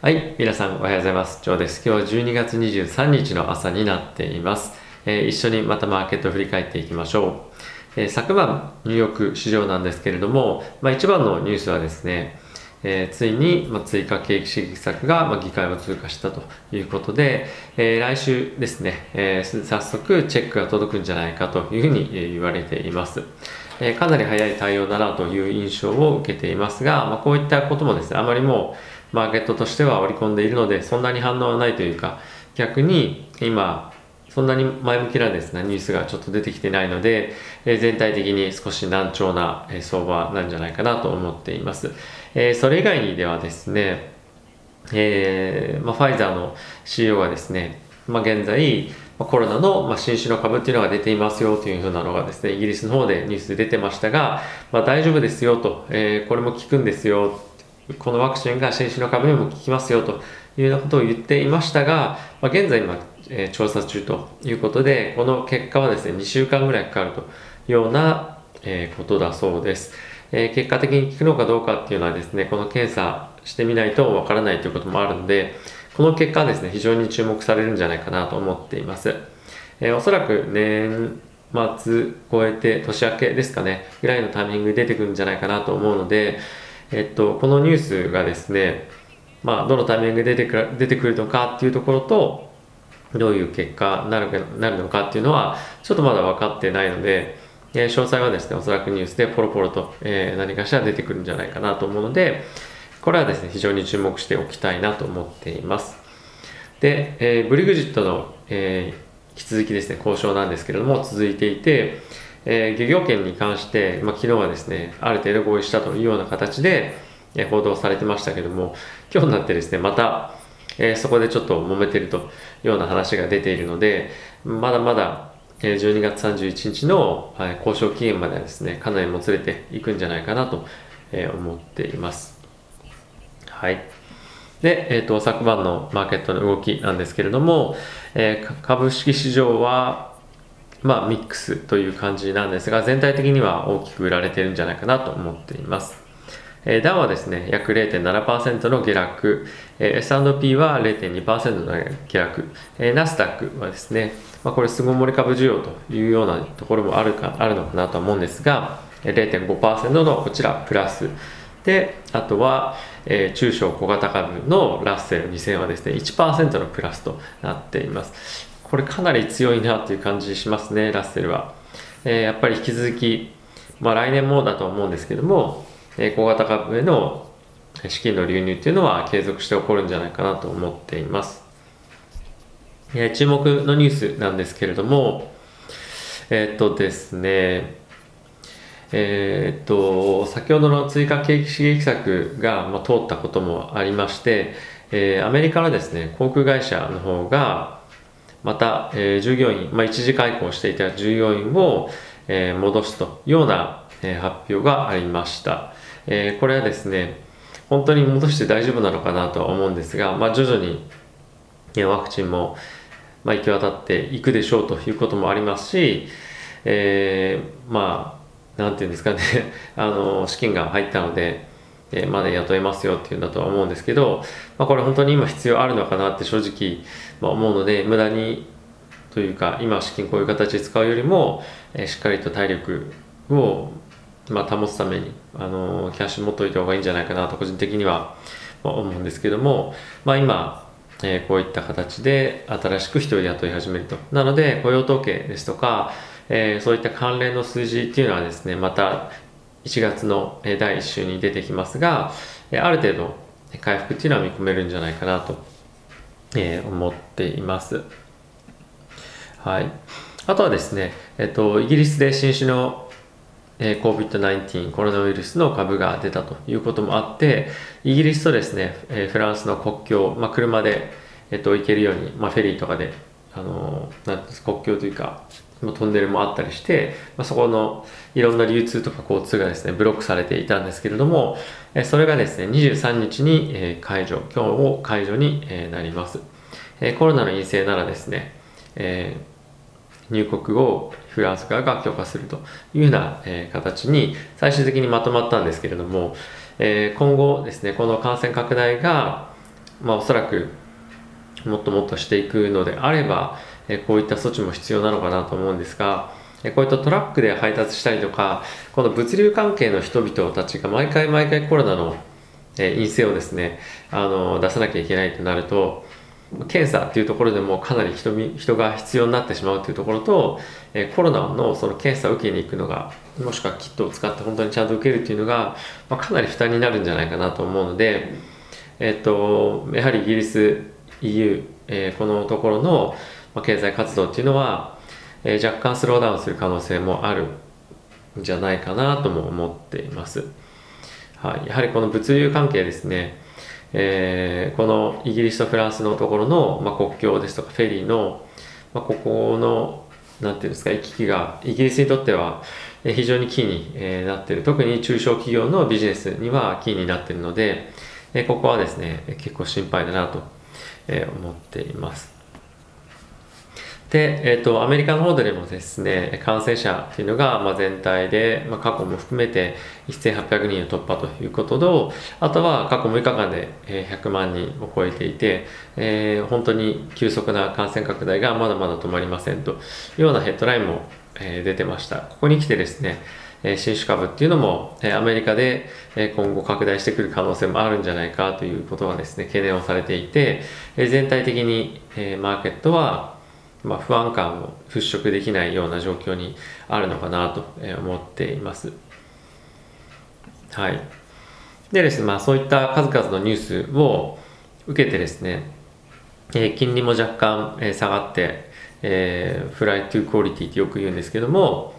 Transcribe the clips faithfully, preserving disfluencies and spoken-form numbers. はい、皆さんおはようございます。ジョーです。今日はじゅうにがつにじゅうさんにちの朝になっています。えー、一緒にまたマーケットを振り返っていきましょう。えー、昨晩、ニューヨーク市場なんですけれども、まあ、一番のニュースはですね、えー、ついに、まあ、追加景気刺激策が、まあ、議会を通過したということで、えー、来週ですね、えー、早速チェックが届くんじゃないかというふうに言われています。えー、かなり早い対応だなという印象を受けていますが、まあ、こういったこともですね、あまりもうマーケットとしては織り込んでいるので、そんなに反応はないというか、逆に今そんなに前向きなですねニュースがちょっと出てきてないので、えー、全体的に少し難聴な、えー、相場なんじゃないかなと思っています。えー、それ以外にではですね、えーまあ、ファイザーの シーイーオー がですね、まあ、現在コロナの新種の株っていうのが出ていますよというふうなのがですね、イギリスの方でニュースで出てましたが、まあ、大丈夫ですよと、えー、これも効くんですよ、このワクチンが新種の株にも効きますよというようなことを言っていましたが、まあ、現在今、えー、調査中ということで、この結果はですねにしゅうかんぐらいかかるというような、えー、ことだそうです。えー、結果的に効くのかどうかっていうのはですね、この検査してみないとわからないということもあるので、この結果はですね非常に注目されるんじゃないかなと思っています。えー、おそらく年末超えて年明けですかねぐらいのタイミングで出てくるんじゃないかなと思うので、えっと、このニュースがですね、まあ、どのタイミングで出てくる、出てくるのかっていうところと、どういう結果になる、なるのかっていうのは、ちょっとまだ分かってないので、えー、詳細はですね、おそらくニュースでポロポロと、えー、何かしら出てくるんじゃないかなと思うので、これはですね、非常に注目しておきたいなと思っています。で、えー、ブリグジットの、えー、引き続きですね、交渉なんですけれども、続いていて、えー、漁業権に関して、まあ、昨日はですねある程度合意したというような形で、えー、報道されてましたけども、今日になってですねまた、えー、そこでちょっと揉めてるというような話が出ているので、まだまだ、えー、じゅうにがつさんじゅういちにちの、はい、交渉期限まではですねかなりもつれていくんじゃないかなと、えー、思っています。はい。で、えーと、昨晩のマーケットの動きなんですけれども、えー、株式市場はまあミックスという感じなんですが、全体的には大きく売られているんじゃないかなと思っています。えー、ダウはですね、約 れいてんななパーセント の下落、えー、エスアンドピー は れいてんにパーセント の下落、えー、ナスダックはですね、まあ、これ巣ごもり株需要というようなところもあるか、あるのかなと思うんですが、れいてんごパーセント のこちらプラス。で、あとは、えー、中小小型株のラッセルにせんはですね、いちパーセント のプラスとなっています。これかなり強いなという感じしますね、ラッセルは。えー、やっぱり引き続き、まあ、来年もだと思うんですけども、えー、小型株への資金の流入というのは継続して起こるんじゃないかなと思っています。えー、注目のニュースなんですけれども、えー、っとですね、えー、っと先ほどの追加景気刺激策が、まあ、通ったこともありまして、えー、アメリカのですね航空会社の方がまた、えー、従業員、まあ、一時解雇していた従業員を、えー、戻すというような、えー、発表がありました。えー、これはですね本当に戻して大丈夫なのかなとは思うんですが、まあ、徐々に、えー、ワクチンも、まあ、行き渡っていくでしょうということもありますし、えー、まあなんていうんですかねあの資金が入ったので、えー、まだ雇えますよっていうんだとは思うんですけど、まあ、これ本当に今必要あるのかなって正直、まあ、思うので、無駄にというか今資金こういう形で使うよりも、えー、しっかりと体力を、まあ、保つために、あのー、キャッシュ持っといた方がいいんじゃないかなと個人的には、まあ、思うんですけども、まあ、今、えー、こういった形で新しく人を雇い始めると。なので雇用統計ですとか、えー、そういった関連の数字っていうのはですねまたいちがつのだいいっ週に出てきますが、ある程度回復っていうのは見込めるんじゃないかなと思っています。はい、あとはですね、えっと、イギリスで新種の コービッドナインティーン コロナウイルスの株が出たということもあって、イギリスとですねフランスの国境、まあ、車で、えっと、行けるように、まあ、フェリーとかで、あのなんて国境というかトンネルもあったりして、まあ、そこのいろんな流通とか交通がですねブロックされていたんですけれども、それがですねにじゅうさんにちに解除、今日を解除になります。コロナの陰性ならですね入国をフランス側が許可するというような形に最終的にまとまったんですけれども、今後ですねこの感染拡大がまあ、おそらくもっともっとしていくのであれば、こういった措置も必要なのかなと思うんですが、こういったトラックで配達したりとか、この物流関係の人々たちが毎回毎回コロナの陰性をですね、あの出さなきゃいけないとなると、検査っていうところでもかなり 人, 人が必要になってしまうというところと、コロナ の, その検査を受けに行くのが、もしくはキットを使って本当にちゃんと受けるというのが、まあ、かなり負担になるんじゃないかなと思うので、えっと、やはりイギリス、イーユー、えー、このところの経済活動っていうのは、えー、若干スローダウンする可能性もあるんじゃないかなとも思っています。はい、やはりこの物流関係ですね、えー、このイギリスとフランスのところの、まあ、国境ですとかフェリーの、まあ、ここのなんていうんですか、行き来がイギリスにとっては非常にキーになっている、特に中小企業のビジネスにはキーになっているので、ここはですね結構心配だなと思っています。で、えーと、アメリカの方でもですね、感染者というのが、まあ、全体で、まあ、過去も含めてせんはっぴゃくにんを突破ということと、あとは過去むいかかんでひゃくまんにんを超えていて、えー、本当に急速な感染拡大がまだまだ止まりませんというようなヘッドラインも出てました。ここに来てですね、新種株っていうのもアメリカで今後拡大してくる可能性もあるんじゃないかということがですね、懸念をされていて、全体的にマーケットはまあ不安感を払拭できないような状況にあるのかなと思っています。はい。でですね、まあ、そういった数々のニュースを受けてですね、金利も若干下がって、えー、フライトゥークオリティってよく言うんですけども、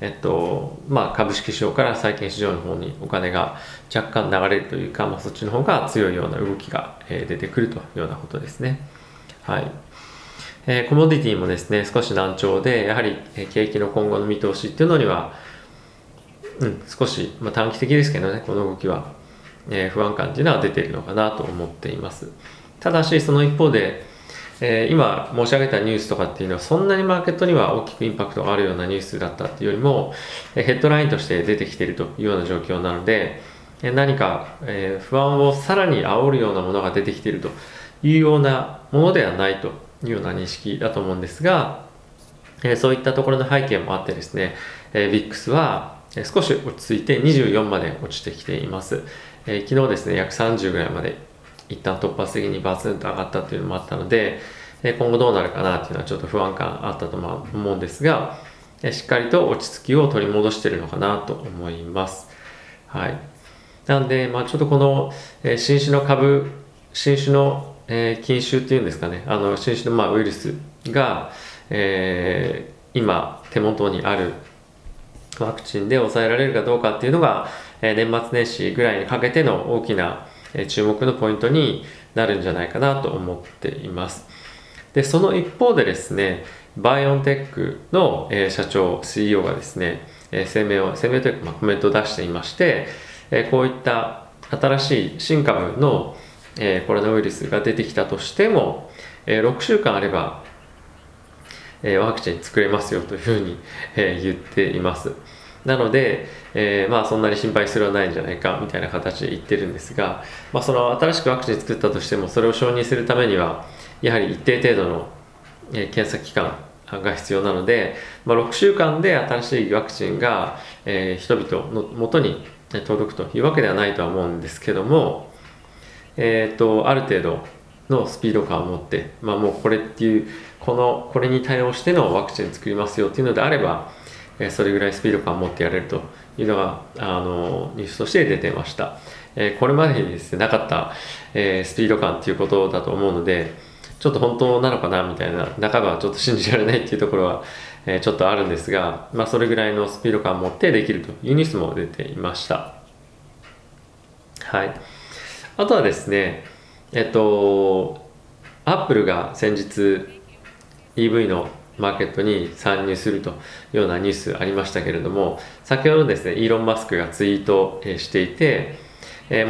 えっとまあ、株式市場から債券市場の方にお金が若干流れるというか、まあ、そっちの方が強いような動きが出てくるというようなことですね。はい。えー、コモディティもですね、少し難聴で、やはり景気の今後の見通しっていうのには、うん、少し、まあ、短期的ですけどね、この動きは、えー、不安感っていうのは出ているのかなと思っています。ただしその一方で、えー、今申し上げたニュースとかっていうのはそんなにマーケットには大きくインパクトがあるようなニュースだったっていうよりも、えー、ヘッドラインとして出てきているというような状況なので、えー、何か、えー、不安をさらに煽るようなものが出てきているというようなものではないというような認識だと思うんですが、えー、そういったところの背景もあってですね、えー、ブイアイエックス は少し落ち着いてにじゅうよんまで落ちてきています。えー、昨日ですね、約さんじゅうぐらいまで一旦突発的にバツンと上がったというのもあったので、今後どうなるかなというのはちょっと不安感あったと思うんですが、しっかりと落ち着きを取り戻しているのかなと思います。はい、なんで、まあ、ちょっとこの新種の株、新種の菌種っていうんですかね、あの新種のまあウイルスが、えー、今手元にあるワクチンで抑えられるかどうかっていうのが、年末年始ぐらいにかけての大きな注目のポイントになるんじゃないかなと思っています。で、その一方でですね、バイオンテックの社長、シーイーオー がですね、声明を、声明というかコメントを出していまして、こういった新しい新株のコロナウイルスが出てきたとしても、ろくしゅうかんあればワクチン作れますよというふうに言っています。なので、えー、まあそんなに心配するはないんじゃないかみたいな形で言ってるんですが、まあ、その新しくワクチン作ったとしても、それを承認するためにはやはり一定程度の検査期間が必要なので、まあ、ろくしゅうかんで新しいワクチンが人々のもとに届くというわけではないとは思うんですけども、えー、とある程度のスピード感を持って、まあ、もうこれっていうこのこれに対応してのワクチン作りますよっていうのであれば、それぐらいスピード感を持ってやれるというのがあのニュースとして出てました。えー、これまでにですねなかった、えー、スピード感ということだと思うので、ちょっと本当なのかなみたいな、半ばちょっと信じられないっていうところは、えー、ちょっとあるんですが、まあ、それぐらいのスピード感を持ってできるというニュースも出ていました。はい、あとはですね、えっとアップルが先日 イーブイ のマーケットに参入するというようなニュースありましたけれども、先ほどですねイーロン・マスクがツイートしていて、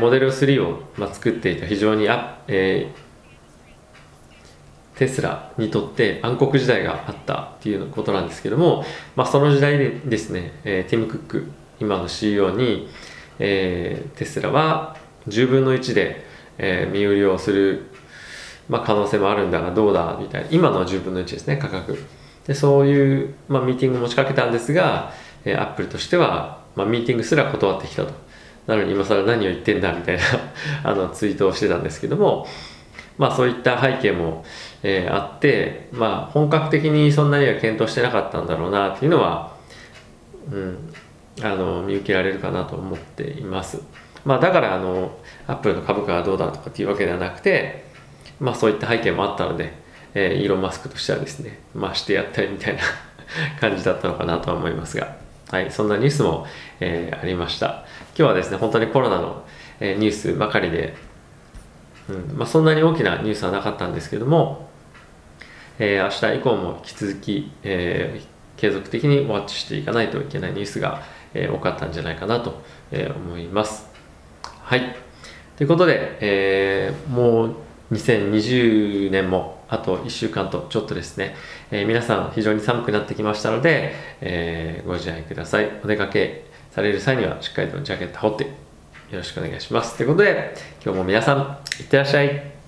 モデルスリーを作っていた非常にア、えー、テスラにとって暗黒時代があったということなんですけども、まあ、その時代でですね、ティム・クック今の シーイーオー に、えー、テスラはじゅうぶんのいちでえー、身売りをする、まあ、可能性もあるんだがどうだみたいな、今のじゅうぶんのいちですね価格で、そういう、まあ、ミーティングを持ちかけたんですが、えー、アップルとしては、まあ、ミーティングすら断ってきたと。なのに今更何を言ってんだみたいなあのツイートをしてたんですけども、まあ、そういった背景も、えー、あって、まあ、本格的にそんなには検討してなかったんだろうなというのは、うん、あの見受けられるかなと思っています。まあ、だからあのアップルの株価がどうだとかっていうわけではなくて、まあ、そういった背景もあったので、えー、イーロン・マスクとしてはですね、まあ、してやったりみたいな感じだったのかなとは思いますが、はい、そんなニュースも、えー、ありました。今日はですね、本当にコロナの、えー、ニュースばかりで、うんまあ、そんなに大きなニュースはなかったんですけども、えー、明日以降も引き続き、えー、継続的にウォッチしていかないといけないニュースが、えー、多かったんじゃないかなと、えー、思います。はい。ということで、えー、もうにせんにじゅうねんもあといっしゅうかんとちょっとですね、えー、皆さん非常に寒くなってきましたので、えー、ご自愛ください。お出かけされる際にはしっかりとジャケット羽織ってよろしくお願いします。ということで、今日も皆さん、いってらっしゃい。